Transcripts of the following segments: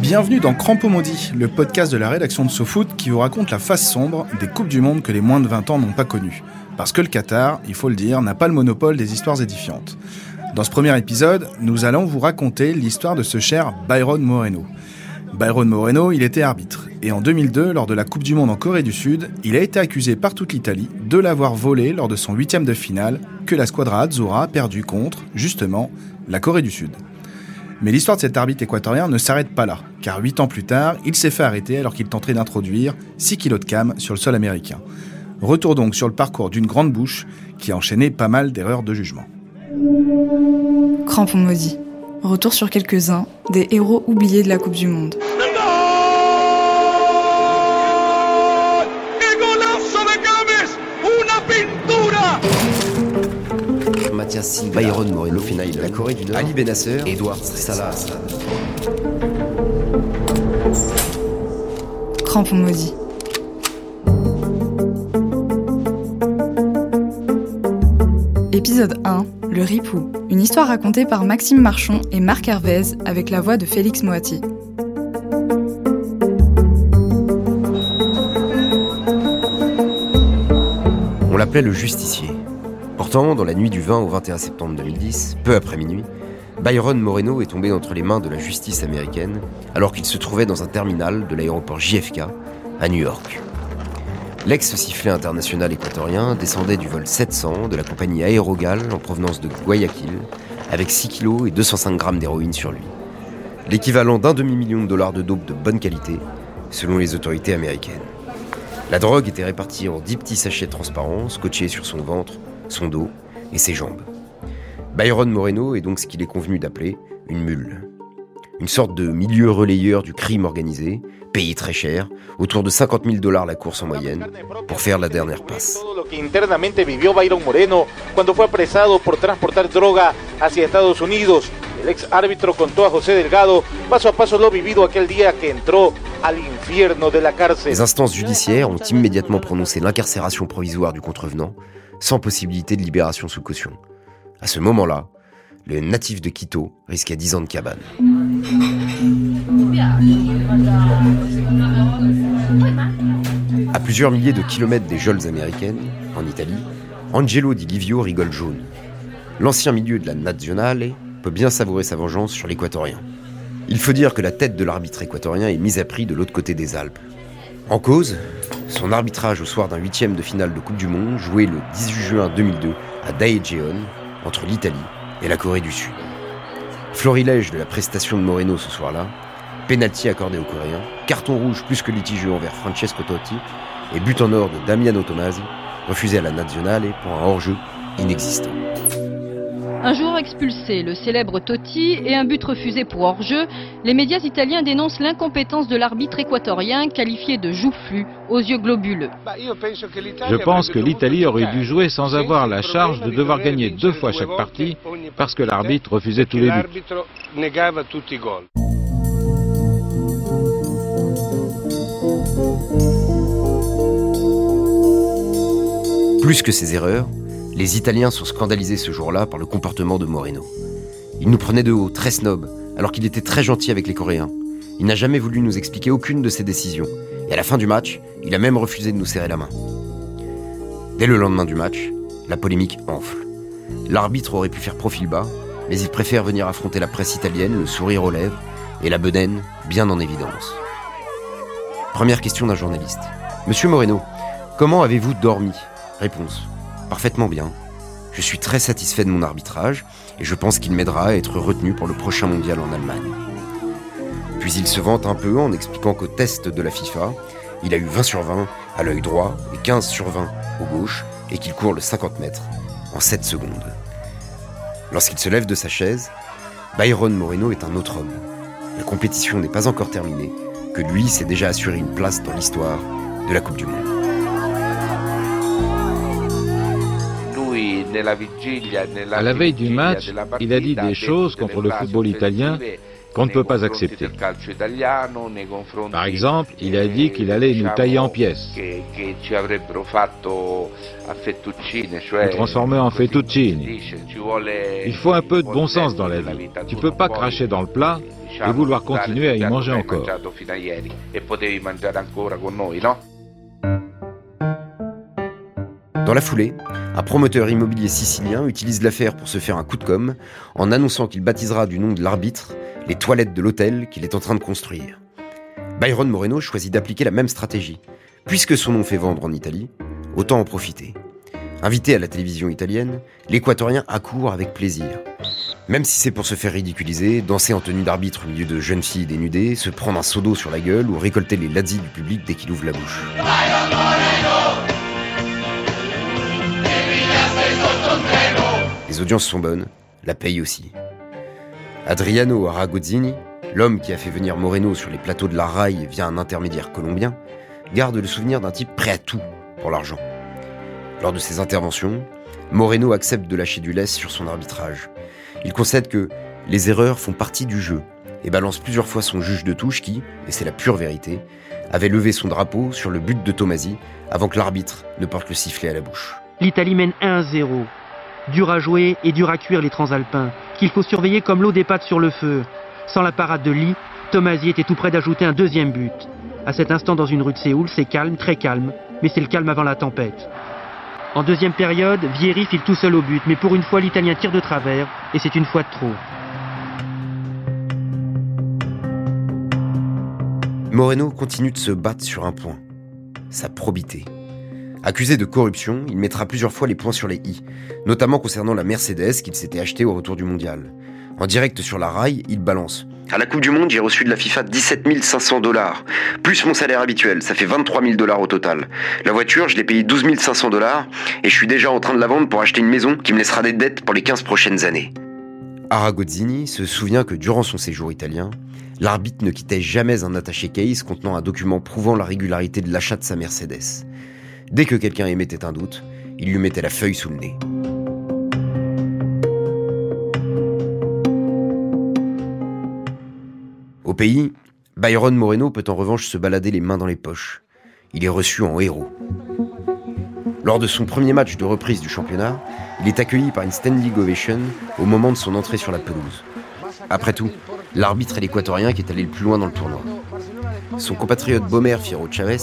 Bienvenue dans Crampons Maudits, le podcast de la rédaction de SoFoot qui vous raconte la face sombre des Coupes du Monde que les moins de 20 ans n'ont pas connues. Parce que le Qatar, il faut le dire, n'a pas le monopole des histoires édifiantes. Dans ce premier épisode, nous allons vous raconter l'histoire de ce cher Byron Moreno. Byron Moreno, il était arbitre. Et en 2002, lors de la Coupe du Monde en Corée du Sud, il a été accusé par toute l'Italie de l'avoir volé lors de son 8e de finale que la squadra Azzurra a perdu contre, justement, la Corée du Sud. Mais l'histoire de cet arbitre équatorien ne s'arrête pas là, car 8 ans plus tard, il s'est fait arrêter alors qu'il tentait d'introduire 6 kilos de cam sur le sol américain. Retour donc sur le parcours d'une grande bouche qui a enchaîné pas mal d'erreurs de jugement. Crampons maudits. Retour sur quelques-uns des héros oubliés de la Coupe du Monde. Mathias Silva, Byron Moreno, la Corée du Nord, Ali Benasser, Edouard Salah. Crampons maudits. Épisode 1, le Ripou, une histoire racontée par Maxime Marchon et Marc Hervéz avec la voix de Félix Moati. On l'appelait le justicier. Pourtant, dans la nuit du 20 au 21 septembre 2010, peu après minuit, Byron Moreno est tombé entre les mains de la justice américaine alors qu'il se trouvait dans un terminal de l'aéroport JFK à New York. L'ex-sifflet international équatorien descendait du vol 700 de la compagnie Aérogal en provenance de Guayaquil avec 6 kilos et 205 grammes d'héroïne sur lui. L'équivalent d'$500 000 de dope de bonne qualité, selon les autorités américaines. La drogue était répartie en 10 petits sachets transparents scotchés sur son ventre, son dos et ses jambes. Byron Moreno est donc ce qu'il est convenu d'appeler une mule. Une sorte de milieu relayeur du crime organisé, payé très cher, autour de $50,000 la course en moyenne, pour faire la dernière passe. Les instances judiciaires ont immédiatement prononcé l'incarcération provisoire du contrevenant, sans possibilité de libération sous caution. À ce moment-là, le natif de Quito risquait 10 ans de cabane. À plusieurs milliers de kilomètres des geôles américaines, en Italie, Angelo di Livio rigole jaune. L'ancien milieu de la Nazionale peut bien savourer sa vengeance sur l'équatorien. Il faut dire que la tête de l'arbitre équatorien est mise à prix de l'autre côté des Alpes. En cause, son arbitrage au soir d'un 8e de finale de Coupe du Monde joué le 18 juin 2002 à Daejeon, entre l'Italie et la Corée du Sud. Florilège de la prestation de Moreno ce soir-là, pénalty accordé aux Coréens, carton rouge plus que litigieux envers Francesco Totti et but en or de Damiano Tomasi, refusé à la Nazionale pour un hors-jeu inexistant. Un joueur expulsé, le célèbre Totti, et un but refusé pour hors-jeu, les médias italiens dénoncent l'incompétence de l'arbitre équatorien qualifié de joufflu aux yeux globuleux. Je pense que l'Italie aurait dû jouer sans avoir la charge de devoir gagner 2 fois chaque partie parce que l'arbitre refusait tous les buts. Plus que ces erreurs, les Italiens sont scandalisés ce jour-là par le comportement de Moreno. Il nous prenait de haut, très snob, alors qu'il était très gentil avec les Coréens. Il n'a jamais voulu nous expliquer aucune de ses décisions. Et à la fin du match, il a même refusé de nous serrer la main. Dès le lendemain du match, la polémique enfle. L'arbitre aurait pu faire profil bas, mais il préfère venir affronter la presse italienne, le sourire aux lèvres et la bedaine bien en évidence. Première question d'un journaliste. Monsieur Moreno, comment avez-vous dormi ? Réponse. Parfaitement bien. Je suis très satisfait de mon arbitrage et je pense qu'il m'aidera à être retenu pour le prochain mondial en Allemagne. Puis il se vante un peu en expliquant qu'au test de la FIFA, il a eu 20/20 à l'œil droit et 15/20 au gauche et qu'il court le 50 mètres, en 7 secondes. Lorsqu'il se lève de sa chaise, Byron Moreno est un autre homme. La compétition n'est pas encore terminée, que lui s'est déjà assuré une place dans l'histoire de la Coupe du Monde. À la veille du match, il a dit des choses contre le football italien qu'on ne peut pas accepter. Par exemple, il a dit qu'il allait nous tailler en pièces, nous transformer en fettuccini. Il faut un peu de bon sens dans la vie. Tu ne peux pas cracher dans le plat et vouloir continuer à y manger encore. Dans la foulée, un promoteur immobilier sicilien utilise l'affaire pour se faire un coup de com' en annonçant qu'il baptisera du nom de l'arbitre les toilettes de l'hôtel qu'il est en train de construire. Byron Moreno choisit d'appliquer la même stratégie. Puisque son nom fait vendre en Italie, autant en profiter. Invité à la télévision italienne, l'équatorien accourt avec plaisir. Même si c'est pour se faire ridiculiser, danser en tenue d'arbitre au milieu de jeunes filles dénudées, se prendre un seau d'eau sur la gueule ou récolter les lazzis du public dès qu'il ouvre la bouche. Byron Moreno. Les audiences sont bonnes, la paye aussi. Adriano Aragozzini, l'homme qui a fait venir Moreno sur les plateaux de la Rai via un intermédiaire colombien, garde le souvenir d'un type prêt à tout pour l'argent. Lors de ses interventions, Moreno accepte de lâcher du lest sur son arbitrage. Il concède que les erreurs font partie du jeu et balance plusieurs fois son juge de touche qui, et c'est la pure vérité, avait levé son drapeau sur le but de Tomasi avant que l'arbitre ne porte le sifflet à la bouche. L'Italie mène 1-0. Dur à jouer et dur à cuire les transalpins, qu'il faut surveiller comme l'eau des pattes sur le feu. Sans la parade de Lee, Tomasi était tout près d'ajouter un deuxième but. À cet instant, dans une rue de Séoul, c'est calme, très calme, mais c'est le calme avant la tempête. En deuxième période, Vieri file tout seul au but, mais pour une fois, l'Italien tire de travers, et c'est une fois de trop. Moreno continue de se battre sur un point, sa probité. Accusé de corruption, il mettra plusieurs fois les points sur les i, notamment concernant la Mercedes qu'il s'était achetée au retour du Mondial. En direct sur la Rai, il balance. À la Coupe du Monde, j'ai reçu de la FIFA $17 500, plus mon salaire habituel, ça fait $23 000 au total. La voiture, je l'ai payée $12 500 et je suis déjà en train de la vendre pour acheter une maison qui me laissera des dettes pour les 15 prochaines années. Aragozzini se souvient que durant son séjour italien, l'arbitre ne quittait jamais un attaché case contenant un document prouvant la régularité de l'achat de sa Mercedes. Dès que quelqu'un émettait un doute, il lui mettait la feuille sous le nez. Au pays, Byron Moreno peut en revanche se balader les mains dans les poches. Il est reçu en héros. Lors de son premier match de reprise du championnat, il est accueilli par une standing ovation au moment de son entrée sur la pelouse. Après tout, l'arbitre est l'équatorien qui est allé le plus loin dans le tournoi. Son compatriote Bomer Fierro Chavez,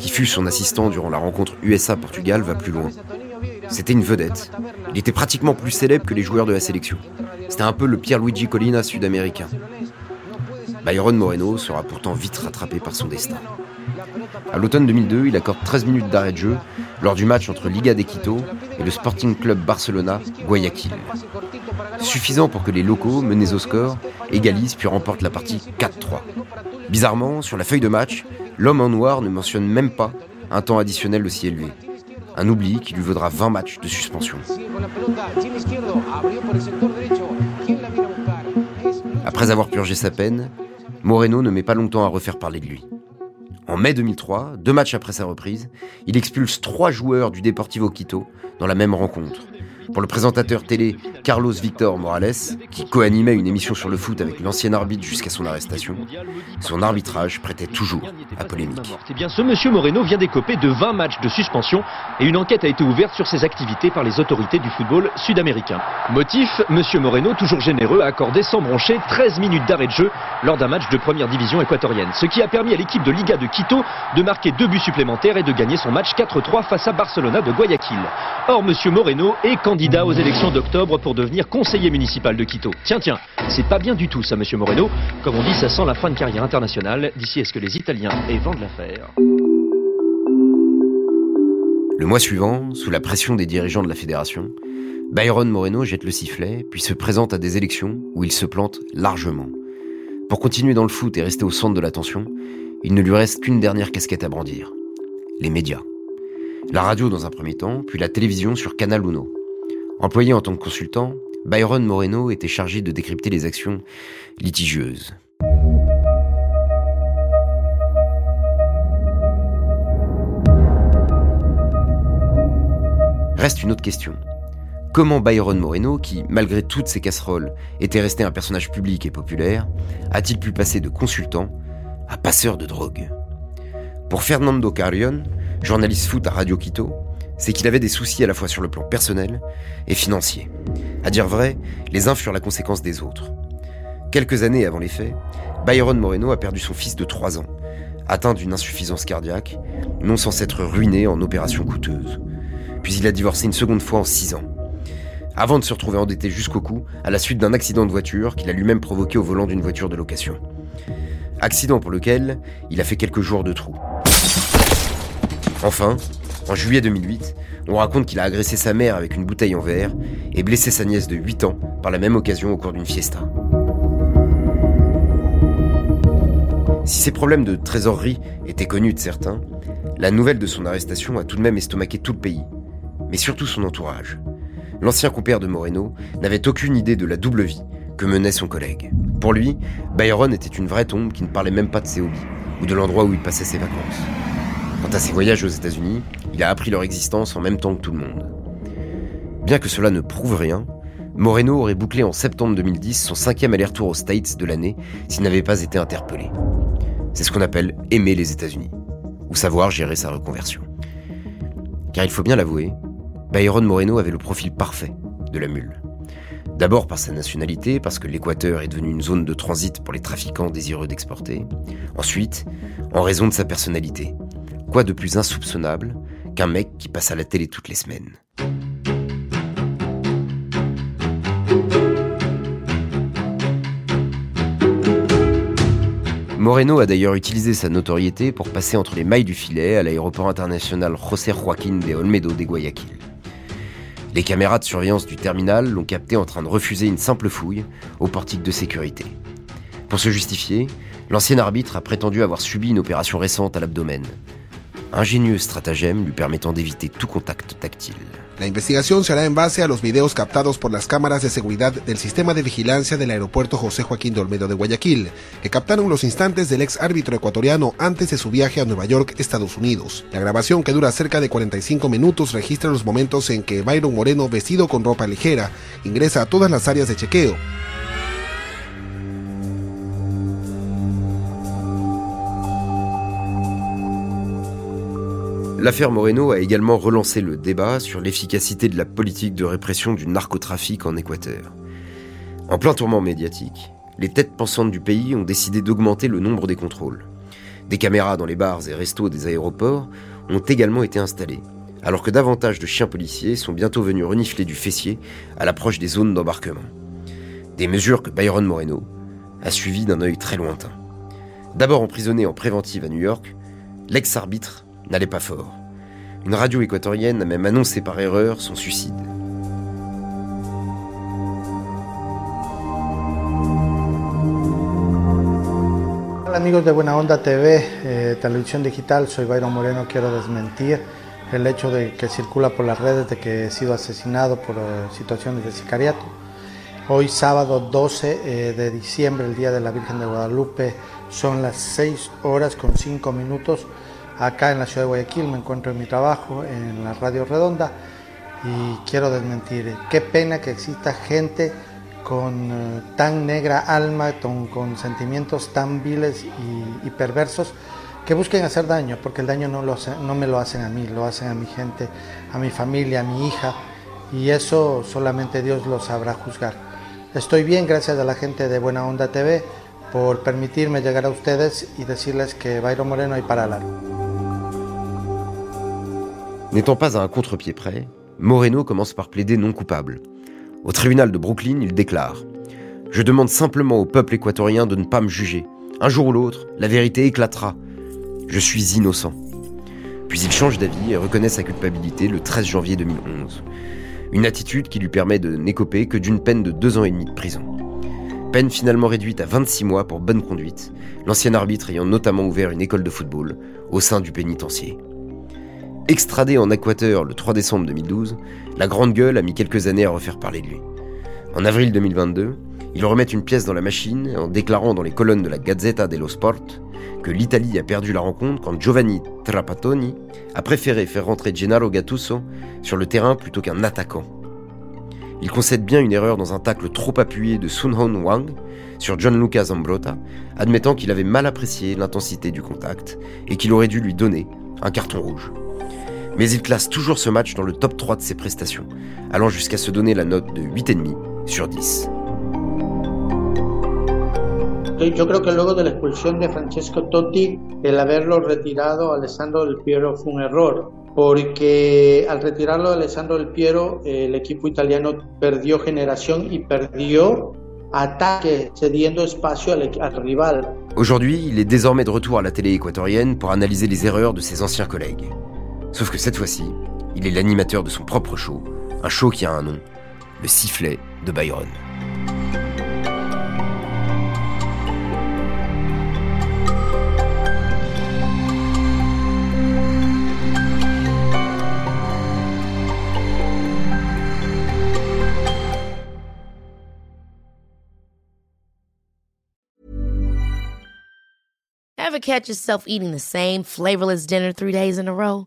qui fut son assistant durant la rencontre USA-Portugal, va plus loin. C'était une vedette. Il était pratiquement plus célèbre que les joueurs de la sélection. C'était un peu le Pierluigi Collina sud-américain. Byron Moreno sera pourtant vite rattrapé par son destin. À l'automne 2002, il accorde 13 minutes d'arrêt de jeu lors du match entre Liga de Quito et le Sporting Club Barcelona Guayaquil. Suffisant pour que les locaux, menés au score, égalisent puis remportent la partie 4-3. Bizarrement, sur la feuille de match, l'homme en noir ne mentionne même pas un temps additionnel aussi élevé. Un oubli qui lui vaudra 20 matchs de suspension. Après avoir purgé sa peine, Moreno ne met pas longtemps à refaire parler de lui. En mai 2003, 2 matchs après sa reprise, il expulse 3 joueurs du Deportivo Quito dans la même rencontre. Pour le présentateur télé Carlos Victor Morales, qui co-animait une émission sur le foot avec l'ancien arbitre jusqu'à son arrestation, son arbitrage prêtait toujours à polémique. Eh bien, ce monsieur Moreno vient d'écoper de 20 matchs de suspension et une enquête a été ouverte sur ses activités par les autorités du football sud-américain. Motif, monsieur Moreno, toujours généreux, a accordé sans broncher 13 minutes d'arrêt de jeu lors d'un match de première division équatorienne, ce qui a permis à l'équipe de Liga de Quito de marquer 2 buts supplémentaires et de gagner son match 4-3 face à Barcelona de Guayaquil. Or, monsieur Moreno est candidat aux élections d'octobre pour devenir conseiller municipal de Quito. Tiens, c'est pas bien du tout ça, monsieur Moreno. Comme on dit, ça sent la fin de carrière internationale. D'ici, est-ce que les Italiens vendent l'affaire ? Le mois suivant, sous la pression des dirigeants de la fédération, Byron Moreno jette le sifflet, puis se présente à des élections où il se plante largement. Pour continuer dans le foot et rester au centre de l'attention, il ne lui reste qu'une dernière casquette à brandir. Les médias. La radio dans un premier temps, puis la télévision sur Canal Uno. Employé en tant que consultant, Byron Moreno était chargé de décrypter les actions litigieuses. Reste une autre question. Comment Byron Moreno, qui, malgré toutes ses casseroles, était resté un personnage public et populaire, a-t-il pu passer de consultant à passeur de drogue ? Pour Fernando Carrion, journaliste foot à Radio Quito, c'est qu'il avait des soucis à la fois sur le plan personnel et financier. À dire vrai, les uns furent la conséquence des autres. Quelques années avant les faits, Byron Moreno a perdu son fils de 3 ans, atteint d'une insuffisance cardiaque, non sans s'être ruiné en opération coûteuse. Puis il a divorcé une seconde fois en 6 ans, avant de se retrouver endetté jusqu'au cou à la suite d'un accident de voiture qu'il a lui-même provoqué au volant d'une voiture de location. Accident pour lequel il a fait quelques jours de trou. Enfin, en juillet 2008, on raconte qu'il a agressé sa mère avec une bouteille en verre et blessé sa nièce de 8 ans par la même occasion au cours d'une fiesta. Si ses problèmes de trésorerie étaient connus de certains, la nouvelle de son arrestation a tout de même estomaqué tout le pays, mais surtout son entourage. L'ancien compère de Moreno n'avait aucune idée de la double vie que menait son collègue. Pour lui, Byron était une vraie tombe qui ne parlait même pas de ses hobbies ou de l'endroit où il passait ses vacances. Quant à ses voyages aux États-Unis, il a appris leur existence en même temps que tout le monde. Bien que cela ne prouve rien, Moreno aurait bouclé en septembre 2010 son 5e aller-retour aux States de l'année s'il n'avait pas été interpellé. C'est ce qu'on appelle aimer les États-Unis, ou savoir gérer sa reconversion. Car il faut bien l'avouer, Byron Moreno avait le profil parfait de la mule. D'abord par sa nationalité, parce que l'Équateur est devenu une zone de transit pour les trafiquants désireux d'exporter. Ensuite, en raison de sa personnalité. Quoi de plus insoupçonnable qu'un mec qui passe à la télé toutes les semaines ? Moreno a d'ailleurs utilisé sa notoriété pour passer entre les mailles du filet à l'aéroport international José Joaquín de Olmedo de Guayaquil. Les caméras de surveillance du terminal l'ont capté en train de refuser une simple fouille au portique de sécurité. Pour se justifier, l'ancien arbitre a prétendu avoir subi une opération récente à l'abdomen. Ingénieux stratagème lui permettant d'éviter tout contact tactile. La investigación se hará en base a los videos captados por las cámaras de seguridad del sistema de vigilancia del aeropuerto José Joaquín de Olmedo de Guayaquil, que captaron los instantes del ex árbitro ecuatoriano antes de su viaje a Nueva York, Estados Unidos. La grabación, que dura cerca de 45 minutos, registra los momentos en que Byron Moreno, vestido con ropa ligera, ingresa a todas las áreas de chequeo. L'affaire Moreno a également relancé le débat sur l'efficacité de la politique de répression du narcotrafic en Équateur. En plein tourment médiatique, les têtes pensantes du pays ont décidé d'augmenter le nombre des contrôles. Des caméras dans les bars et restos des aéroports ont également été installées, alors que davantage de chiens policiers sont bientôt venus renifler du fessier à l'approche des zones d'embarquement. Des mesures que Byron Moreno a suivies d'un œil très lointain. D'abord emprisonné en préventive à New York, l'ex-arbitre n'allait pas fort. Une radio équatorienne a même annoncé par erreur son suicide. Hola amigos de Buena Onda TV, televisión digital, soy Byron Moreno, quiero desmentir el hecho de que circula por las redes de que he sido asesinado por situaciones de sicariato. Hoy sábado 12 de diciembre, el día de la Virgen de Guadalupe, son las 6:05. Acá en la ciudad de Guayaquil me encuentro en mi trabajo, en la Radio Redonda, y quiero desmentir. Qué pena que exista gente con tan negra alma, con sentimientos tan viles y perversos que busquen hacer daño, porque el daño no me lo hacen a mí, lo hacen a mi gente, a mi familia, a mi hija, y eso solamente Dios lo sabrá juzgar. Estoy bien, gracias a la gente de Buena Onda TV por permitirme llegar a ustedes y decirles que Byron Moreno hay para largo. N'étant pas à un contre-pied près, Moreno commence par plaider non coupable. Au tribunal de Brooklyn, il déclare « Je demande simplement au peuple équatorien de ne pas me juger. Un jour ou l'autre, la vérité éclatera. Je suis innocent. » Puis il change d'avis et reconnaît sa culpabilité le 13 janvier 2011. Une attitude qui lui permet de n'écoper que d'une peine de 2 ans et demi de prison. Peine finalement réduite à 26 mois pour bonne conduite, l'ancien arbitre ayant notamment ouvert une école de football au sein du pénitencier. Extradé en Équateur le 3 décembre 2012, la grande gueule a mis quelques années à refaire parler de lui. En avril 2022, ils remettent une pièce dans la machine en déclarant dans les colonnes de la Gazzetta dello Sport que l'Italie a perdu la rencontre quand Giovanni Trapattoni a préféré faire rentrer Gennaro Gattuso sur le terrain plutôt qu'un attaquant. Il concède bien une erreur dans un tacle trop appuyé de Sunhon Wang sur Gianluca Zambrotta, admettant qu'il avait mal apprécié l'intensité du contact et qu'il aurait dû lui donner un carton rouge. Mais il classe toujours ce match dans le top 3 de ses prestations, allant jusqu'à se donner la note de 8,5 sur 10. Yo creo que luego de la expulsión de Francesco Totti, el haberlo retirado a Alessandro Del Piero fue un error, porque al retirarlo a Alessandro Del Piero, el equipo italiano perdió generación y perdió attaque, cédant espace à son rival. Aujourd'hui, il est désormais de retour à la télé équatorienne pour analyser les erreurs de ses anciens collègues. Sauf que cette fois-ci, il est l'animateur de son propre show, un show qui a un nom, le sifflet de Byron. Ever catch yourself eating the same flavorless dinner 3 days in a row?